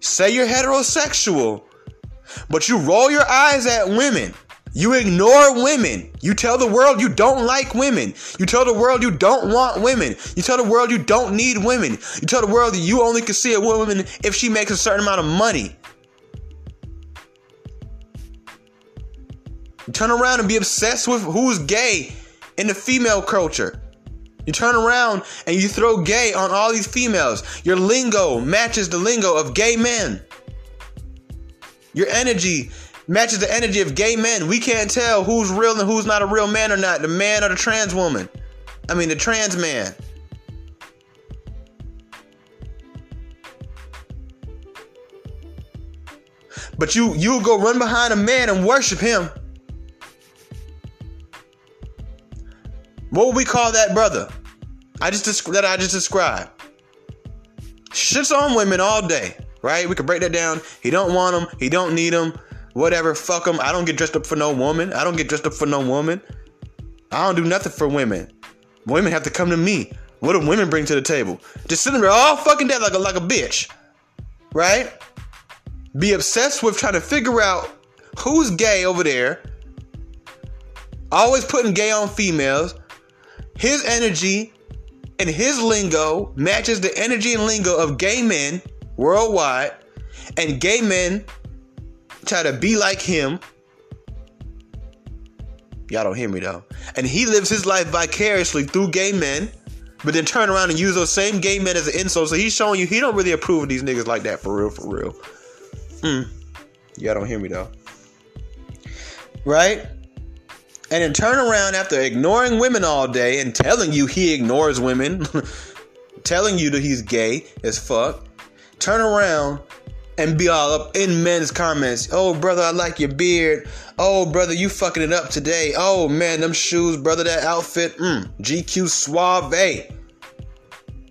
Say you're heterosexual, but you roll your eyes at women. You ignore women. You tell the world you don't like women. You tell the world you don't want women. You tell the world you don't need women. You tell the world that you only can see a woman if she makes a certain amount of money. You turn around and be obsessed with who's gay in the female culture. You turn around and you throw gay on all these females. Your lingo matches the lingo of gay men. Your energy matches the energy of gay men. We can't tell who's real and who's not a real man or not. The man or the trans woman. I mean, the trans man. But you go run behind a man and worship him. What would we call that brother? I just described. Shits on women all day, right? We can break that down. He don't want them. He don't need them. Whatever, fuck them. I don't get dressed up for no woman. I don't do nothing for women. Women have to come to me. What do women bring to the table? Just sitting there all fucking dead like a bitch. Right? Be obsessed with trying to figure out who's gay over there. Always putting gay on females. His energy and his lingo matches the energy and lingo of gay men worldwide. And gay men try to be like him. Y'all don't hear me though. And he lives his life vicariously through gay men, but then turn around and use those same gay men as an insult. So he's showing you he don't really approve of these niggas like that for real. Y'all don't hear me though. Right? And then turn around after ignoring women all day and telling you he ignores women, telling you that he's gay as fuck. Turn around and be all up in men's comments. Oh, brother, I like your beard. Oh, brother, you fucking it up today. Oh, man, them shoes, brother, that outfit. GQ Suave.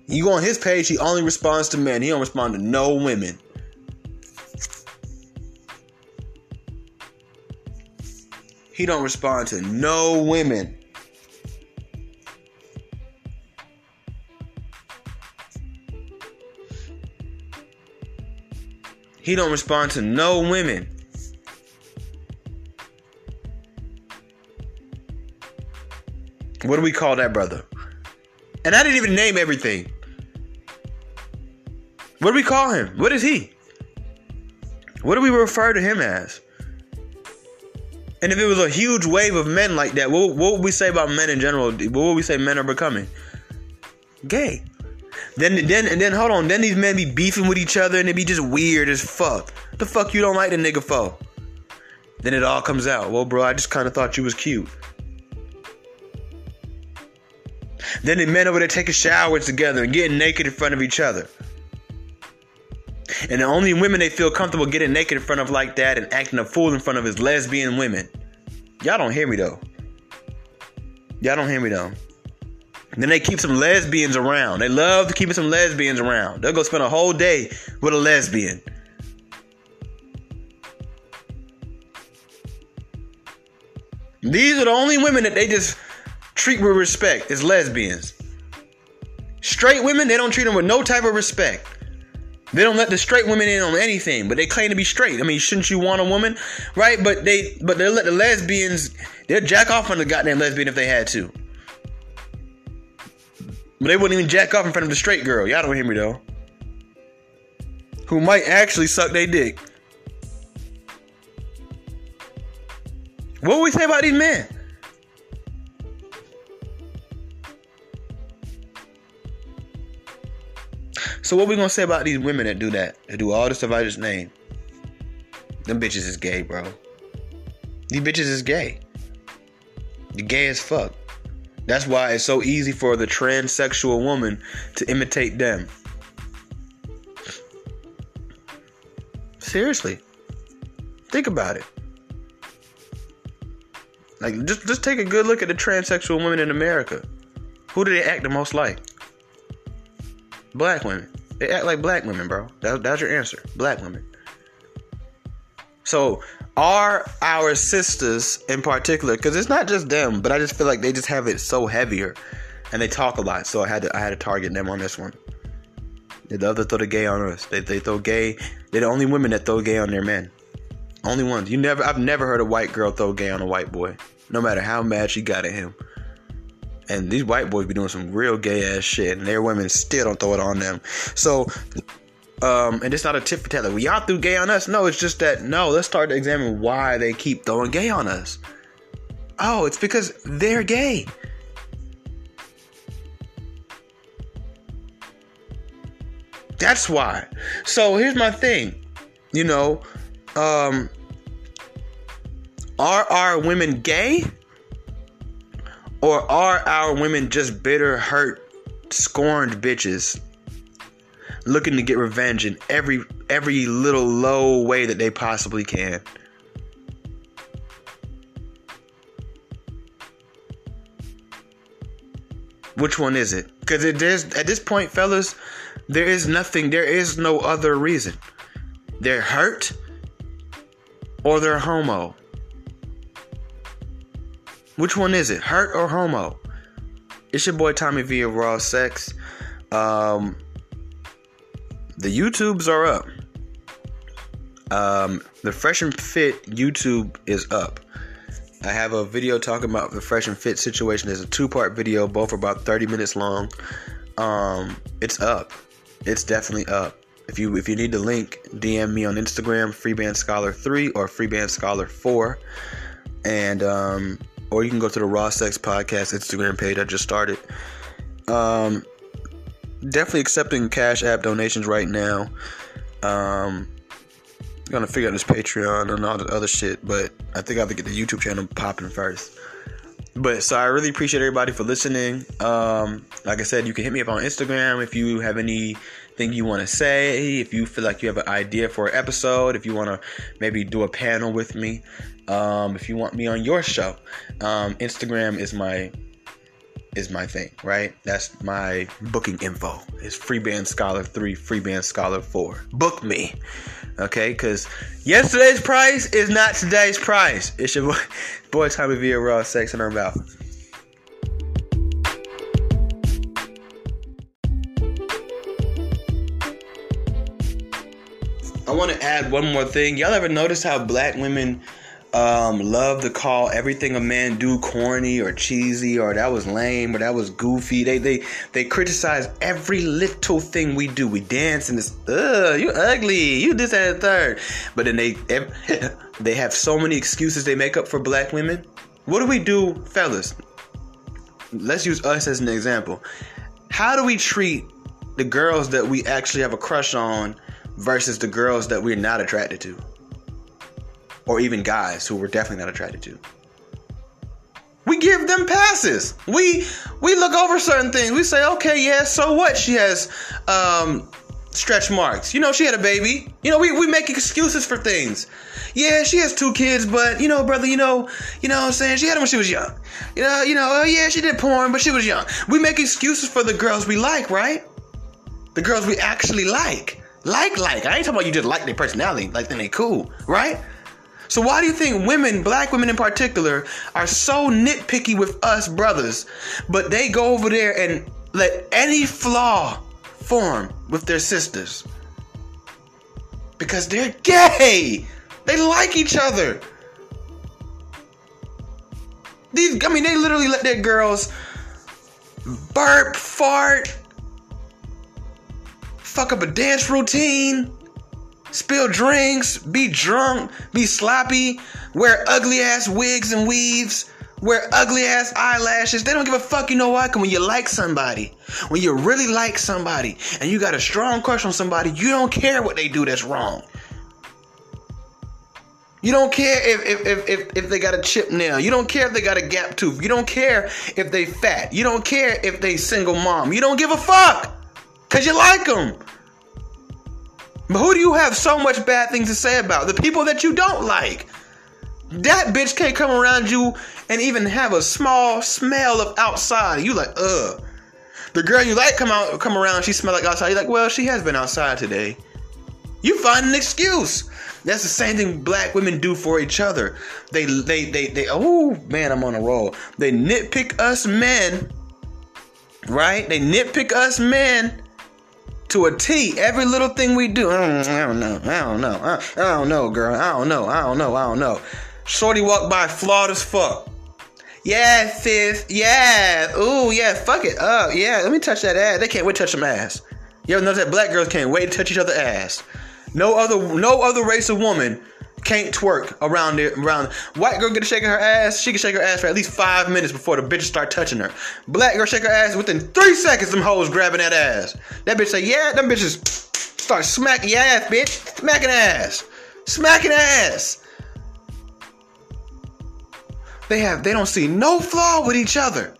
You go on his page, he only responds to men. He don't respond to no women. He don't respond to no women. He don't respond to no women. What do we call that brother? And I didn't even name everything. What do we call him? What is he? What do we refer to him as? And if it was a huge wave of men like that, what would we say about men in general? What would we say men are becoming? Gay. Then hold on. Then these men be beefing with each other and they be just weird as fuck. The fuck you don't like the nigga for? Then it all comes out. Well, bro, I just kind of thought you was cute. Then the men over there taking showers together and getting naked in front of each other. And the only women they feel comfortable getting naked in front of like that and acting a fool in front of is lesbian women. Y'all don't hear me though. And then they keep some lesbians around. They love keeping some lesbians around. They'll go spend a whole day with a lesbian. These are the only women that they just treat with respect is lesbians. Straight women, they don't treat them with no type of respect. They don't let the straight women in on anything, but they claim to be straight. I mean, shouldn't you want a woman, right? But they let the lesbians, they'll jack off on the goddamn lesbian if they had to. But they wouldn't even jack off in front of the straight girl. Y'all don't hear me though. Who might actually suck their dick. What do we say about these men? So what we gonna say about these women that do all this stuff I just named? Them bitches is gay, bro. These bitches is gay. They're gay as fuck. That's why it's so easy for the transsexual woman to imitate them. Seriously. Think about it. Like, just take a good look at the transsexual women in America. Who do they act the most like? Black women. They act like black women, bro. That's your answer. Black women. So, are our sisters in particular, because it's not just them, but I just feel like they just have it so heavier, and they talk a lot, so I had to target them on this one. The others throw the gay on us. They throw gay. They're the only women that throw gay on their men. Only ones. I've never heard a white girl throw gay on a white boy, no matter how mad she got at him. And these white boys be doing some real gay ass shit, and their women still don't throw it on them. So, and it's not a tit for tat. Like, well, y'all threw gay on us. No, it's just that, no, let's start to examine why they keep throwing gay on us. Oh, it's because they're gay. That's why. So here's my thing. You know, are our women gay? Or are our women just bitter, hurt, scorned bitches looking to get revenge in every little low way that they possibly can? Which one is it? Because it is, at this point, fellas, there is nothing. There is no other reason. They're hurt or they're homo. Which one is it? Hurt or homo? It's your boy Tommy V of Raw Sex. The YouTubes are up. The Fresh and Fit YouTube is up. I have a video talking about the Fresh and Fit situation. There's a 2-part video, both about 30 minutes long. It's up. It's definitely up. If you need the link, DM me on Instagram, FreeBandScholar3 or FreeBandScholar4. And, or you can go to the Raw Sex Podcast Instagram page I just started. Definitely accepting Cash App donations right now. Gonna figure out this Patreon and all the other shit, but I think I have to get the YouTube channel popping first. But so I really appreciate everybody for listening. Like I said, you can hit me up on Instagram if you have anything you want to say, if you feel like you have an idea for an episode, if you want to maybe do a panel with me, if you want me on your show. Instagram is my thing, right? That's my booking info. It's FreeBandScholar3, FreeBandScholar4. Book me, okay? Because yesterday's price is not today's price. It's your boy Tommy V of Raw Sex, and I'm out. I want to add one more thing. Y'all ever notice how black women love to call everything a man do corny or cheesy or that was lame or that was goofy? They criticize every little thing we do. We dance and it's, you ugly, you this and the third. But then they have so many excuses they make up for black women. What do we do, fellas? Let's use us as an example. How do we treat the girls that we actually have a crush on versus the girls that we're not attracted to? Or even guys who we're definitely not attracted to. We give them passes. We look over certain things. We say, okay, yeah, so what? She has stretch marks. You know, she had a baby. You know, we make excuses for things. Yeah, she has 2 kids, but, you know, brother, you know what I'm saying? She had them when she was young. You know, yeah, she did porn, but she was young. We make excuses for the girls we like, right? The girls we actually like. Like. I ain't talking about you just like their personality. Like, then they cool, right? So why do you think women, black women in particular, are so nitpicky with us brothers, but they go over there and let any flaw form with their sisters? Because they're gay. They like each other. They literally let their girls burp, fart, fuck up a dance routine, spill drinks, be drunk, be sloppy, wear ugly ass wigs and weaves, wear ugly ass eyelashes. They don't give a fuck. You know why? Because when you really like somebody and you got a strong crush on somebody, you don't care what they do that's wrong. You don't care if they got a chip nail. You don't care if they got a gap tooth. You don't care if they fat. You don't care if they single mom. You don't give a fuck, because you like them. But who do you have so much bad things to say about? The people that you don't like. That bitch can't come around you and even have a small smell of outside. You like, ugh. The girl you like come around, she smell like outside. You're like, well, she has been outside today. You find an excuse. That's the same thing black women do for each other. They oh man, I'm on a roll. They nitpick us men, right? They nitpick us men to a T. Every little thing we do. I don't know, girl. Shorty walked by flawed as fuck. Yeah, sis. Yeah. Ooh, yeah. Fuck it up. Yeah, let me touch that ass. They can't wait to touch them ass. You ever notice that black girls can't wait to touch each other's ass? No other race of woman can't twerk around it. Around white girl get to shaking her ass, she can shake her ass for at least 5 minutes before the bitches start touching her. Black girl shake her ass within 3 seconds. Them hoes grabbing that ass. That bitch say, yeah. Them bitches start smacking your ass, bitch. Smacking ass. They don't see no flaw with each other.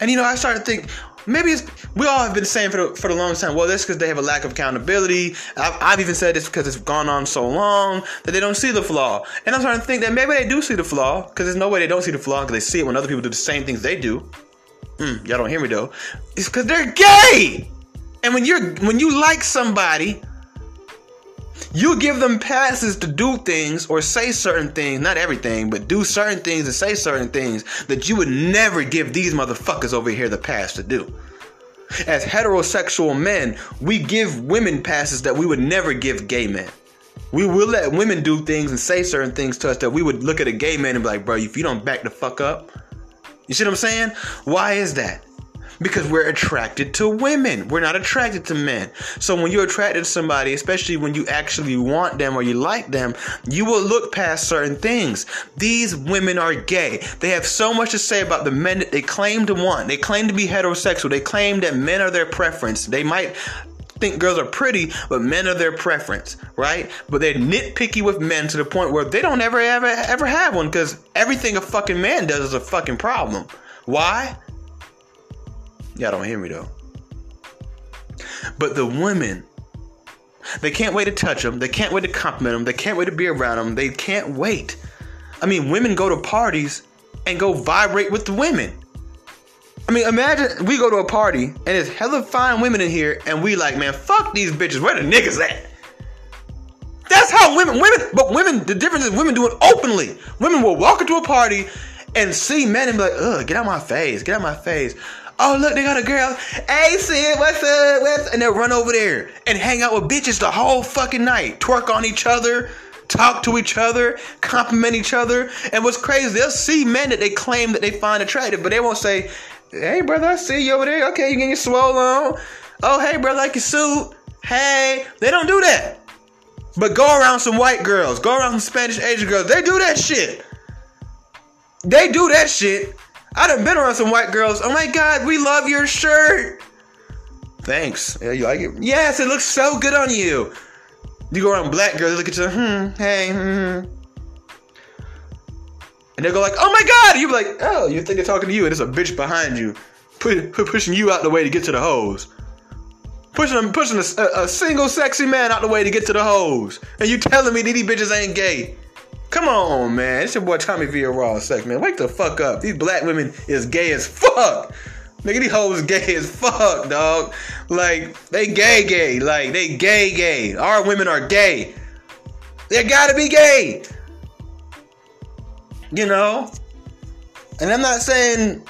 And you know, I started to think, maybe we all have been saying for the longest time, well, that's because they have a lack of accountability. I've even said this because it's gone on so long that they don't see the flaw. And I'm starting to think that maybe they do see the flaw, because there's no way they don't see the flaw, because they see it when other people do the same things they do. Y'all don't hear me though. It's because they're gay. And when you like somebody, you give them passes to do things or say certain things, not everything, but do certain things and say certain things that you would never give these motherfuckers over here the pass to do. As heterosexual men, we give women passes that we would never give gay men. We will let women do things and say certain things to us that we would look at a gay man and be like, bro, if you don't back the fuck up. You see what I'm saying? Why is that? Because we're attracted to women. We're not attracted to men. So when you're attracted to somebody, especially when you actually want them or you like them, you will look past certain things. These women are gay. They have so much to say about the men that they claim to want. They claim to be heterosexual. They claim that men are their preference. They might think girls are pretty, but men are their preference, right? But they're nitpicky with men to the point where they don't ever have one, because everything a fucking man does is a fucking problem. Why? Y'all don't hear me though. But the women, they can't wait to touch them. They can't wait to compliment them. They can't wait to be around them. They can't wait. I mean, women go to parties and go vibrate with the women. I mean, imagine we go to a party and there's hella fine women in here and we like, man, fuck these bitches. Where the niggas at? That's how women, the difference is women do it openly. Women will walk into a party and see men and be like, ugh, get out my face. Oh, look, they got a girl. Hey, Sid, what's up? And they'll run over there and hang out with bitches the whole fucking night. Twerk on each other, talk to each other, compliment each other. And what's crazy, they'll see men that they claim that they find attractive, but they won't say, hey, brother, I see you over there. Okay, you getting your swole on. Oh, hey, brother, I like your suit. Hey, they don't do that. But go around some white girls, go around some Spanish Asian girls. They do that shit. I done been around some white girls. Oh my God, we love your shirt. Thanks. Yeah, you like it? Yes, it looks so good on you. You go around black girls, they look at you, And they go like, oh my God. You be like, oh, you think they're talking to you, and it's a bitch behind you, pushing you out the way to get to the hoes. Pushing a single sexy man out the way to get to the hoes. And you telling me that these bitches ain't gay. Come on, man. It's your boy Tommy V. Raw Sex, man. Wake the fuck up. These black women is gay as fuck. Nigga, these hoes gay as fuck, dog. Like, they gay. Like, they gay. Our women are gay. They gotta be gay. You know? And I'm not saying,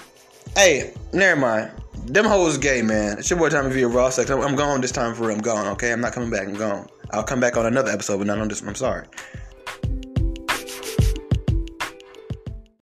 hey, never mind. Them hoes gay, man. It's your boy Tommy V. Raw Sex. I'm gone this time for real. I'm gone, okay? I'm not coming back. I'm gone. I'll come back on another episode, but not on this one. I'm sorry.